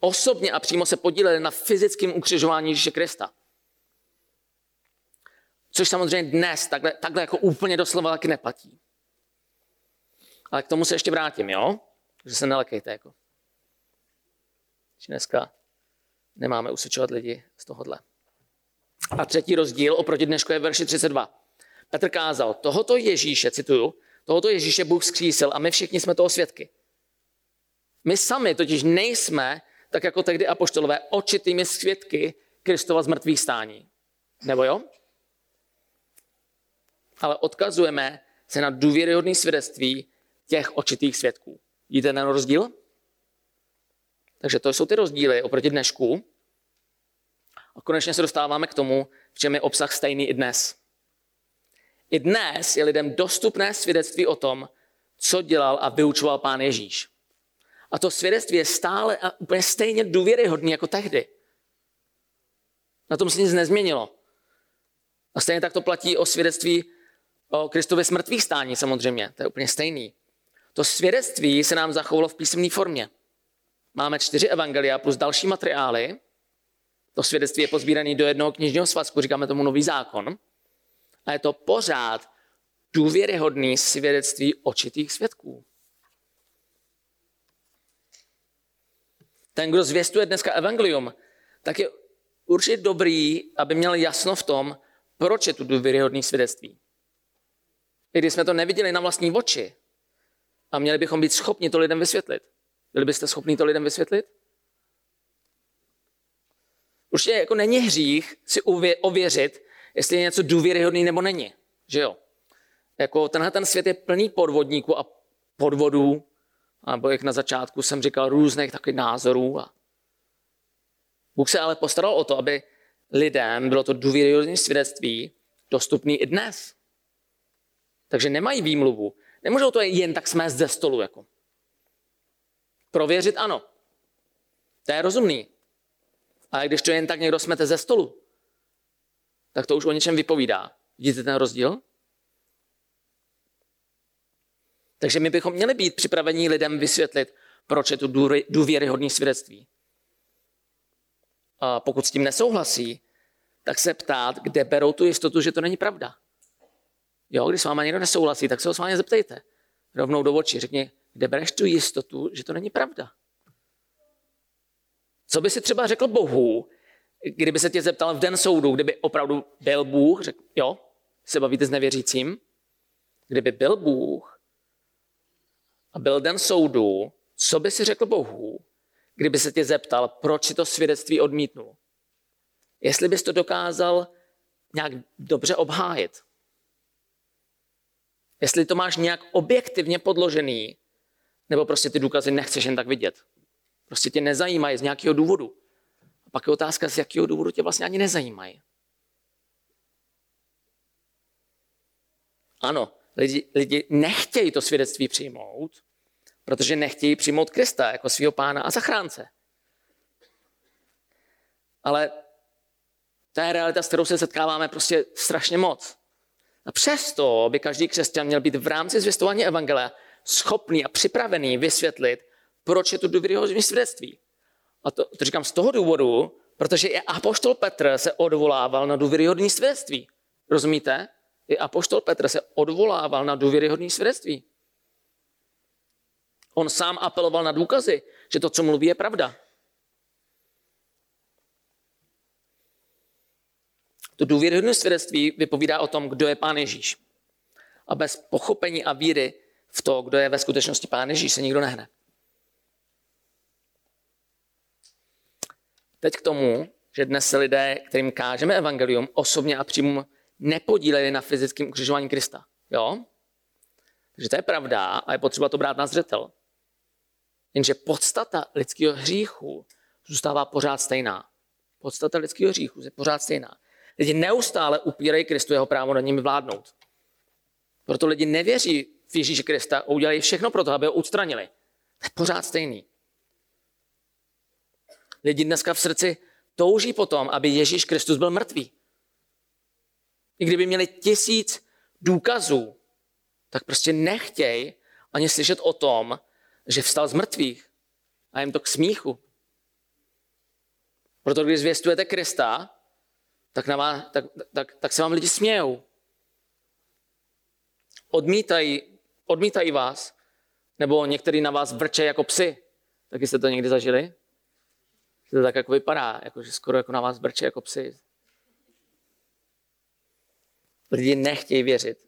Osobně a přímo se podíleli na fyzickém ukřižování Ježíše Krista. Což samozřejmě dnes takhle jako úplně doslova taky neplatí. Ale k tomu se ještě vrátím, jo? Že se nelekejte, jako. Dneska nemáme usvědčovat lidi z tohohle. A třetí rozdíl oproti dnešku je verši 32. Petr kázal, tohoto Ježíše, cituju, Tohoto Ježíše Bůh vzkřísil a my všichni jsme toho svědky. My sami totiž nejsme, tak jako tehdy apoštolové, očitými svědky Kristova zmrtvých stání. Nebo jo? Ale odkazujeme se na důvěryhodné svědectví těch očitých svědků. Vidíte ten rozdíl? Takže to jsou ty rozdíly oproti dnešku. A konečně se dostáváme k tomu, v čem je obsah stejný i dnes. I dnes je lidem dostupné svědectví o tom, co dělal a vyučoval Pán Ježíš. A to svědectví je stále a úplně stejně důvěryhodné jako tehdy. Na tom se nic nezměnilo. A stejně tak to platí o svědectví o Kristově smrtvých stání samozřejmě. To je úplně stejný. To svědectví se nám zachovalo v písemné formě. Máme 4 evangelia plus další materiály. To svědectví je pozbírané do jednoho knižního svazku, říkáme tomu Nový zákon. A je to pořád důvěryhodné svědectví očitých svědků. Ten, kdo zvěstuje dneska evangelium, tak je určitě dobrý, aby měl jasno v tom, proč je tu důvěryhodné svědectví. I když jsme to neviděli na vlastní oči a měli bychom být schopni to lidem vysvětlit. Byli byste schopni to lidem vysvětlit? Určitě jako není hřích si ověřit, jestli je něco důvěryhodný nebo není. Že jo? Jako tenhle ten svět je plný podvodníků a podvodů, nebo jak na začátku jsem říkal, různých takových názorů. Bůh se ale postaral o to, aby lidem bylo to důvěryhodné svědectví dostupné i dnes. Takže nemají výmluvu. Nemůžou to jen tak smést ze stolu. Jako. Prověřit ano. To je rozumný. Ale když to jen tak někdo smete ze stolu, tak to už o něčem vypovídá. Vidíte ten rozdíl? Takže my bychom měli být připraveni lidem vysvětlit, proč je tu důvěryhodné svědectví. A pokud s tím nesouhlasí, tak se ptát, kde berou tu jistotu, že to není pravda. Jo, když s váma někdo nesouhlasí, tak se ho s vámi zeptejte. Rovnou do očí řekni, kde bereš tu jistotu, že to není pravda. Co by si třeba řekl Bohu, kdyby se tě zeptal v den soudu, kdyby opravdu byl Bůh, řekl, jo, se bavíte s nevěřícím, kdyby byl Bůh a byl den soudu, co by si řekl Bohu, kdyby se tě zeptal, proč si to svědectví odmítnul? Jestli bys to dokázal nějak dobře obhájit. Jestli to máš nějak objektivně podložený, nebo prostě ty důkazy nechceš jen tak vidět. Prostě tě nezajímají z nějakého důvodu. A pak je otázka, z jakého důvodu tě vlastně ani nezajímají. Ano, lidi nechtějí to svědectví přijmout, protože nechtějí přijmout Krista jako svého pána a zachránce. Ale to je realita, s kterou se setkáváme prostě strašně moc. A přesto by každý křesťan měl být v rámci zvěstování evangelia schopný a připravený vysvětlit, proč je to důvěryhodné svědectví. A to říkám z toho důvodu, protože i apoštol Petr se odvolával na důvěryhodné svědectví. Rozumíte? I apoštol Petr se odvolával na důvěryhodné svědectví. On sám apeloval na důkazy, že to, co mluví, je pravda. To důvěryhodné svědectví vypovídá o tom, kdo je Pán Ježíš. A bez pochopení a víry v to, kdo je ve skutečnosti Pán Ježíš, se nikdo nehne. Teď k tomu, že dnes se lidé, kterým kážeme evangelium, osobně a přímo nepodíleli na fyzickém ukřižování Krista. Jo? Takže to je pravda a je potřeba to brát na zřetel. Jenže podstata lidského hříchu zůstává pořád stejná. Podstata lidského hříchu je pořád stejná. Lidi neustále upírají Kristu jeho právo nad nimi vládnout. Proto lidi nevěří v Ježíše Krista a udělají všechno pro to, aby ho odstranili. To je pořád stejný. Lidi dneska v srdci touží potom, aby Ježíš Kristus byl mrtvý. I kdyby měli 1000 důkazů, tak prostě nechtějí ani slyšet o tom, že vstal z mrtvých. A jim to k smíchu. Proto když zvěstujete Krista, tak se vám lidi smějou. Odmítají vás, nebo některý na vás vrče jako psi. Taky jste to někdy zažili? To tak jako vypadá, jako, že skoro jako na vás brče jako psi. Lidi nechtějí věřit,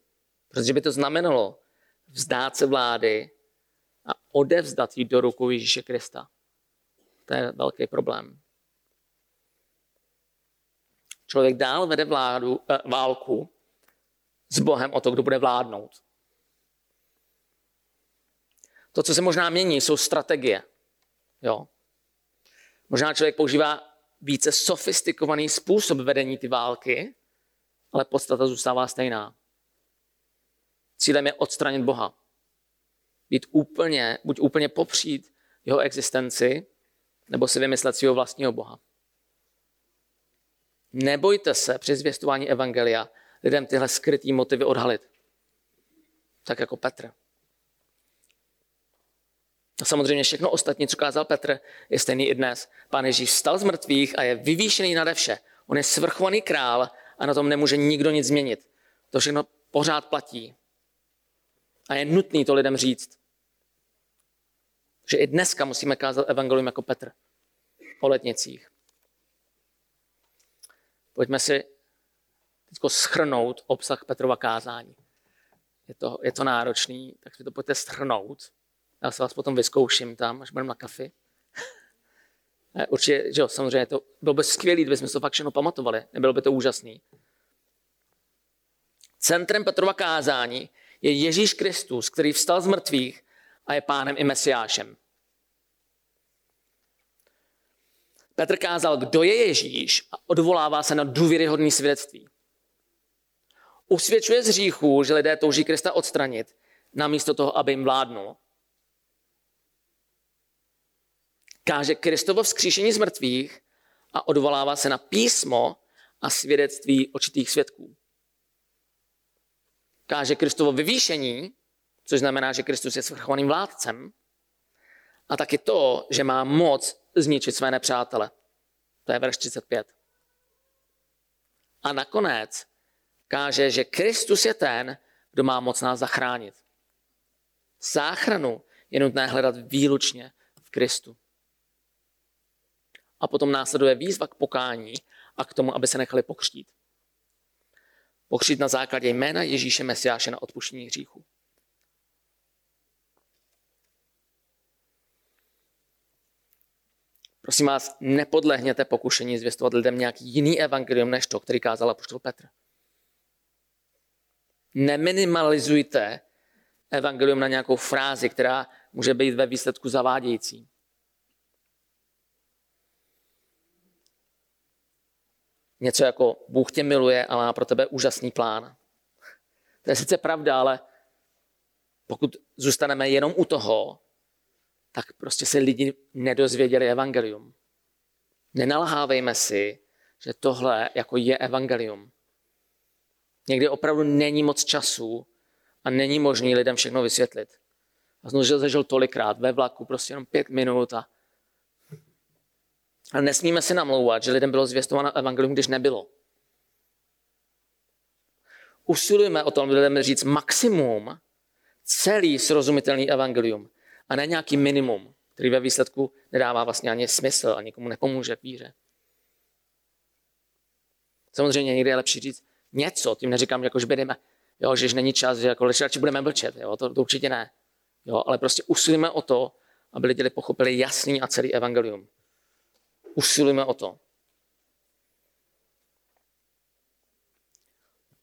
protože by to znamenalo, vzdát se vlády a odevzdat ji do rukou Ježíše Krista. To je velký problém. Člověk dál vede válku s Bohem o to, kdo bude vládnout. To, co se možná mění, jsou strategie. Jo. Možná člověk používá více sofistikovaný způsob vedení ty války, ale podstata zůstává stejná. Cílem je odstranit Boha. Buď úplně popřít jeho existenci, nebo si vymyslet svého vlastního Boha. Nebojte se při zvěstování evangelia lidem tyhle skrytý motivy odhalit. Tak jako Petr. A samozřejmě všechno ostatní, co kázal Petr, je stejný i dnes. Pán Ježíš vstal z mrtvých a je vyvýšený nade vše. On je svrchovaný král a na tom nemůže nikdo nic změnit. To všechno pořád platí. A je nutný to lidem říct. Že i dneska musíme kázat evangelium jako Petr. O letnicích. Pojďme si teď shrnout obsah Petrova kázání. Je to náročný, tak si to pojďte shrnout. Já se vás potom vyzkouším tam, až budeme na kafi. Určitě, že jo, samozřejmě, to bylo by skvělý, kdybychom to fakt všechno pamatovali. Nebylo by to úžasný. Centrem Petrova kázání je Ježíš Kristus, který vstal z mrtvých a je pánem i Mesiášem. Petr kázal, kdo je Ježíš a odvolává se na důvěryhodné svědectví. Usvědčuje z hříchů, že lidé touží Krista odstranit, namísto toho, aby jim vládnul. Káže Kristovo vzkříšení z mrtvých a odvolává se na písmo a svědectví očitých svědků. Káže Kristovo vyvýšení, což znamená, že Kristus je svrchovaným vládcem, a taky to, že má moc zničit své nepřátele. To je verš 35. A nakonec káže, že Kristus je ten, kdo má moc nás zachránit. Záchranu je nutné hledat výlučně v Kristu. A potom následuje výzva k pokání a k tomu, aby se nechali pokřtít. Pokřtít na základě jména Ježíše Mesiáše na odpuštění hříchů. Prosím vás, nepodlehněte pokušení zvěstovat lidem nějaký jiný evangelium než to, který kázal apoštol Petr. Neminimalizujte evangelium na nějakou frázi, která může být ve výsledku zavádějící. Něco jako Bůh tě miluje a má pro tebe úžasný plán. To je sice pravda, ale pokud zůstaneme jenom u toho, tak prostě se lidi nedozvěděli evangelium. Nenalhávejme si, že tohle jako je evangelium. Někdy opravdu není moc času a není možný lidem všechno vysvětlit. A znovu zažil tolikrát ve vlaku, prostě jenom 5 minut a ale nesmíme si namlouvat, že lidem bylo zvěstováno evangelium, když nebylo. Usilujeme o tom lidem říct maximum, celý srozumitelný evangelium a ne nějaký minimum, který ve výsledku nedává vlastně ani smysl a nikomu nepomůže k víře. Samozřejmě někdy je lepší říct něco, tím neříkám, že jakože bydeme, jo, že není čas, že jako radši budeme mlčet, jo, to určitě ne. Jo, ale prostě usilujeme o to, aby lidi pochopili jasný a celý evangelium. Usilujeme o to.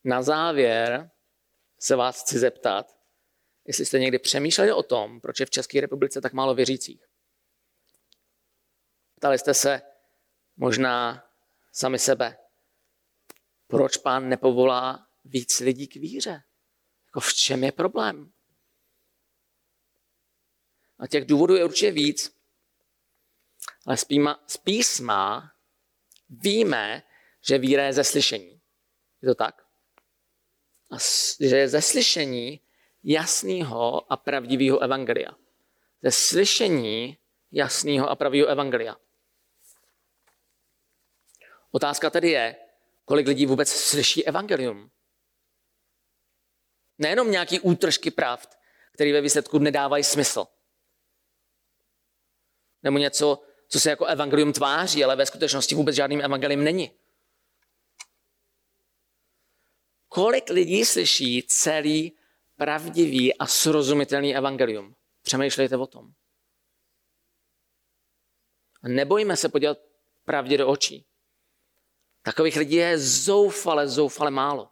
Na závěr se vás chci zeptat, jestli jste někdy přemýšleli o tom, proč je v České republice tak málo věřících. Ptali jste se možná sami sebe, proč Pán nepovolá víc lidí k víře? Jako v čem je problém? A těch důvodů je určitě víc, ale z písma víme, že víra je ze slyšení. Je to tak? A že je ze slyšení jasného a pravdivého evangelia. Ze slyšení jasného a pravdivého evangelia. Otázka tedy je, kolik lidí vůbec slyší evangelium. Nejenom nějaký útržky pravd, které ve výsledku nedávají smysl. Nebo něco, co se jako evangelium tváří, ale ve skutečnosti vůbec žádným evangelium není. Kolik lidí slyší celý pravdivý a srozumitelný evangelium. Přemýšlejte o tom. A nebojíme se podívat pravdě do očí. Takových lidí je zoufale málo.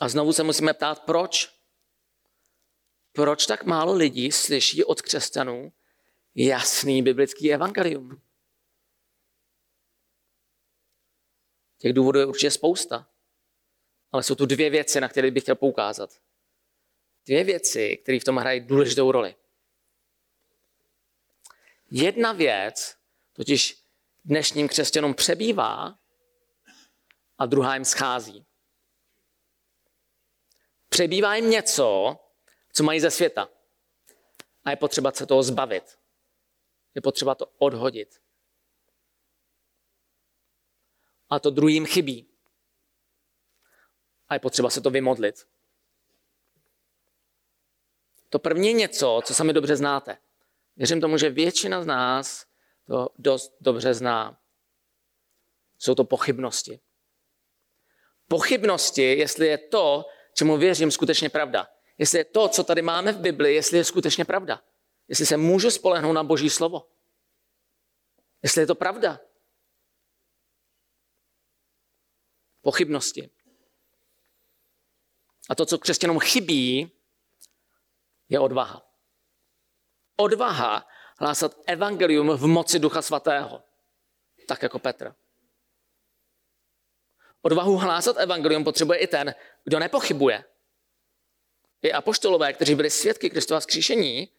A znovu se musíme ptát, proč? Proč tak málo lidí slyší od křesťanů jasný biblický evangelium? Těch důvodů je určitě spousta. Ale jsou tu dvě věci, na které bych chtěl poukázat. Dvě věci, které v tom hrají důležitou roli. Jedna věc totiž dnešním křesťanům přebývá a druhá jim schází. Přebývá jim něco, co mají ze světa. A je potřeba se toho zbavit. Je potřeba to odhodit. A to druhým chybí. A je potřeba se to vymodlit. To první je něco, co sami dobře znáte. Věřím tomu, že většina z nás to dost dobře zná. Jsou to pochybnosti. Pochybnosti, jestli je to, čemu věřím, skutečně pravda. Jestli je to, co tady máme v Bibli, jestli je skutečně pravda. Jestli se můžu spolehnout na Boží slovo. Jestli je to pravda. Pochybnosti. A to, co křesťanům chybí, je odvaha. Odvaha hlásat evangelium v moci Ducha Svatého. Tak jako Petr. Odvahu hlásat evangelium potřebuje i ten, kdo nepochybuje. I apoštolové, kteří byli svědky Kristova vzkříšení,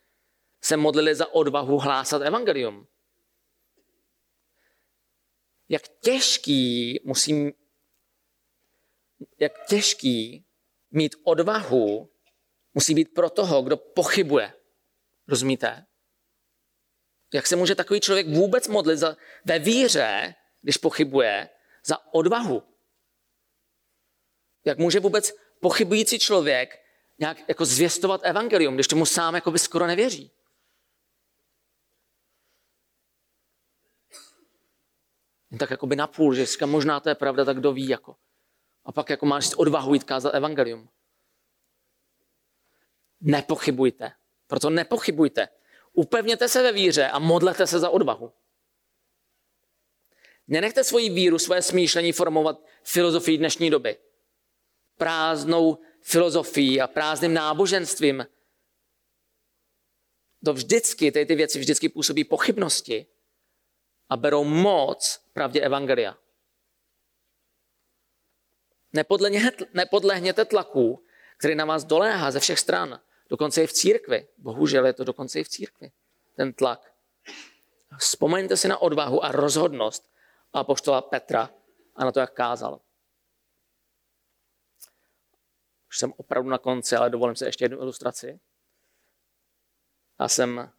se modlili za odvahu hlásat evangelium. Jak těžký mít odvahu musí být pro toho, kdo pochybuje. Rozumíte? Jak se může takový člověk vůbec modlit ve víře, když pochybuje, za odvahu? Jak může vůbec pochybující člověk nějak jako zvěstovat evangelium, když tomu sám jako by skoro nevěří? Tak jako by napůl, že říká, možná to je pravda, tak kdo ví jako. A pak jako máš odvahu jít kázat evangelium. Nepochybujte. Proto nepochybujte. Upevněte se ve víře a modlete se za odvahu. Nenechte svoji víru, svoje smýšlení formovat filozofii dnešní doby. Prázdnou filozofii a prázdným náboženstvím. To vždycky, ty věci vždycky působí pochybnosti a berou moc pravdě evangelia. Nepodlehněte tlaku, který na vás doléhá ze všech stran. Dokonce i v církvi. Bohužel je to dokonce i v církvi. Ten tlak. Vzpomeňte si na odvahu a rozhodnost apoštola Petra a na to, jak kázal. Už jsem opravdu na konci, ale dovolím se ještě jednu ilustraci. Já jsem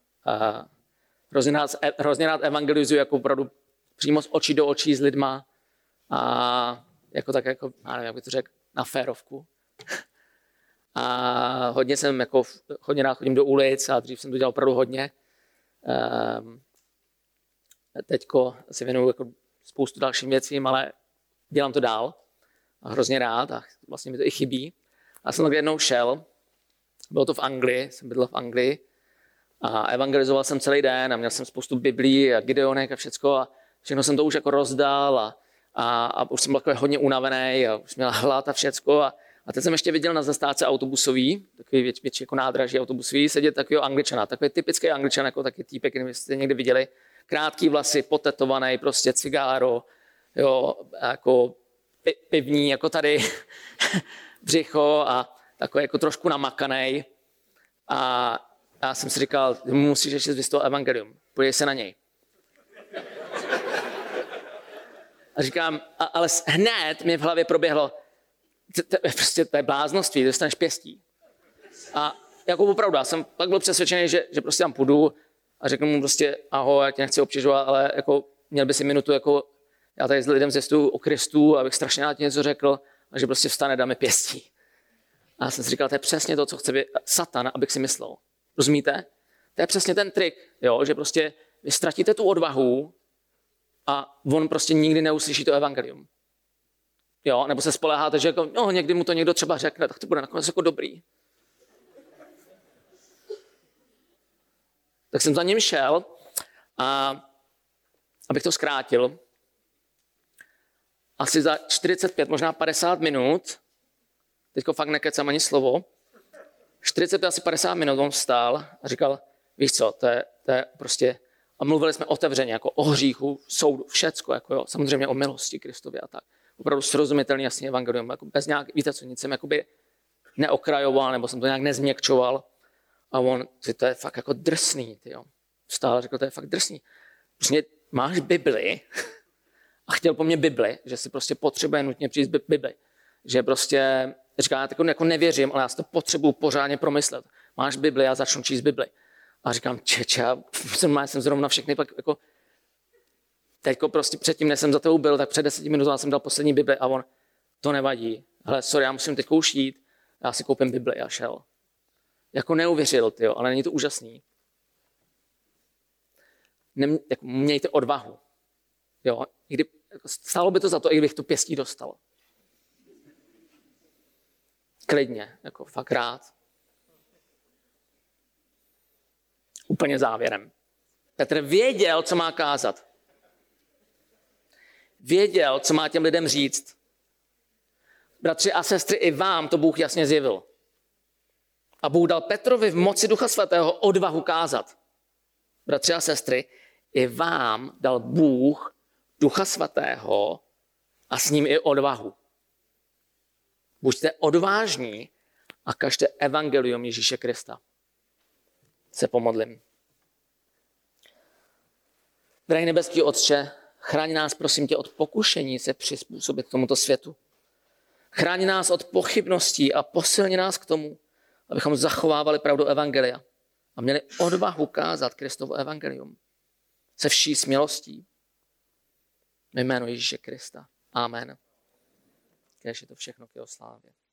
hrozně rád evangelizuji jako opravdu přímo z očí do očí s lidma a jako tak, jako, nevím, jak bych to řekl, na férovku. A hodně rád chodím do ulic a dřív jsem to dělal opravdu hodně. Teďko se věnuju jako spoustu dalším věcím, ale dělám to dál. A hrozně rád a vlastně mi to i chybí. A jsem tak jednou šel, bylo to v Anglii, jsem bydlel v Anglii a evangelizoval jsem celý den a měl jsem spoustu biblí a gideonek a všecko a všechno jsem to už jako rozdal a už jsem byl jako hodně unavený a už měl hlad a všecko a teď jsem ještě viděl na zastávce autobusový, takový větší jako nádraží autobusový, sedět takového Angličana, takový typický Angličan, jako taky týpek, který jste někdy viděli, krátký vlasy, potetovaný, prostě cigáro, jo, jako pivní, jako tady, břicho a takový jako trošku namakanej. A já jsem si říkal, musíš ještě zvystovat evangelium, podívej se na něj. A říkám, ale hned mi v hlavě proběhlo, prostě to je bláznoství, dostaneš pěstí. A jako opravdu, já jsem tak byl přesvědčený, že prostě tam půjdu a řeknu mu prostě, ahoj, já tě nechci obtěžovat, ale jako měl by si minutu, jako já tady s lidem zjistuju o Kristu, abych strašně rád něco řekl, a že prostě vstane, dáme pěstí. A já jsem si říkal, to je přesně to, co chce satan, abych si myslel. Rozumíte? To je přesně ten trik, jo? Že prostě vy ztratíte tu odvahu a on prostě nikdy neuslyší to evangelium. Jo? Nebo se spoléháte, že jako, no, někdy mu to někdo třeba řekne, tak to bude nakonec jako dobrý. Tak jsem za ním šel a abych to zkrátil, asi za 45, možná 50 minut, teďko fakt nekecám ani slovo, 45, asi 50 minut on vstal a říkal, víš co, to je prostě, a mluvili jsme otevřeně, jako o hříchu, soudu, všecko, jako jo, samozřejmě o milosti Kristově a tak. Opravdu srozumitelný, jasný evangelium, jako bez nějak, víte co, nic jsem jakoby neokrajoval, nebo jsem to nějak nezměkčoval. A on, to je fakt jako drsný, tyjo. Stále řekl, to je fakt drsný. Prostě máš Bibli a chtěl po mně Bibli, že si prostě potřebuje nutně přijít Bibli. Že prostě, říká, já jako nevěřím, ale já si to potřebuji pořádně promyslet. Máš Bibli, já začnu číst Bibli. A říkám, já jsem zrovna všechny pak jako, teďko prostě předtím, než jsem za tebou byl, tak před 10 minutami jsem dal poslední Bibli a on, to nevadí. Hele, sorry, já musím teďko už jít, já si koupím Bibli a šel. Jako neuvěřil, tyjo, ale není to úžasný. Jako mějte odvahu. Jo, stálo by to za to, i kdybych tu pěstí dostal. Klidně, jako fakt rád. Úplně závěrem. Petr věděl, co má kázat. Věděl, co má těm lidem říct. Bratři a sestry, i vám to Bůh jasně zjevil. A Bůh dal Petrovi v moci Ducha Svatého odvahu kázat. Bratři a sestry, i vám dal Bůh Ducha Svatého a s ním i odvahu. Buďte odvážní a kažte evangelium Ježíše Krista. Se pomodlím. Drahý nebeský Otče, chraň nás, prosím tě, od pokušení se přizpůsobit tomuto světu. Chraň nás od pochybností a posilni nás k tomu, abychom zachovávali pravdu evangelia a měli odvahu kázat Kristovo evangelium se vší smělostí. Ve jménu Ježíše Krista. Amen. Kéž je to všechno k jeho slávě.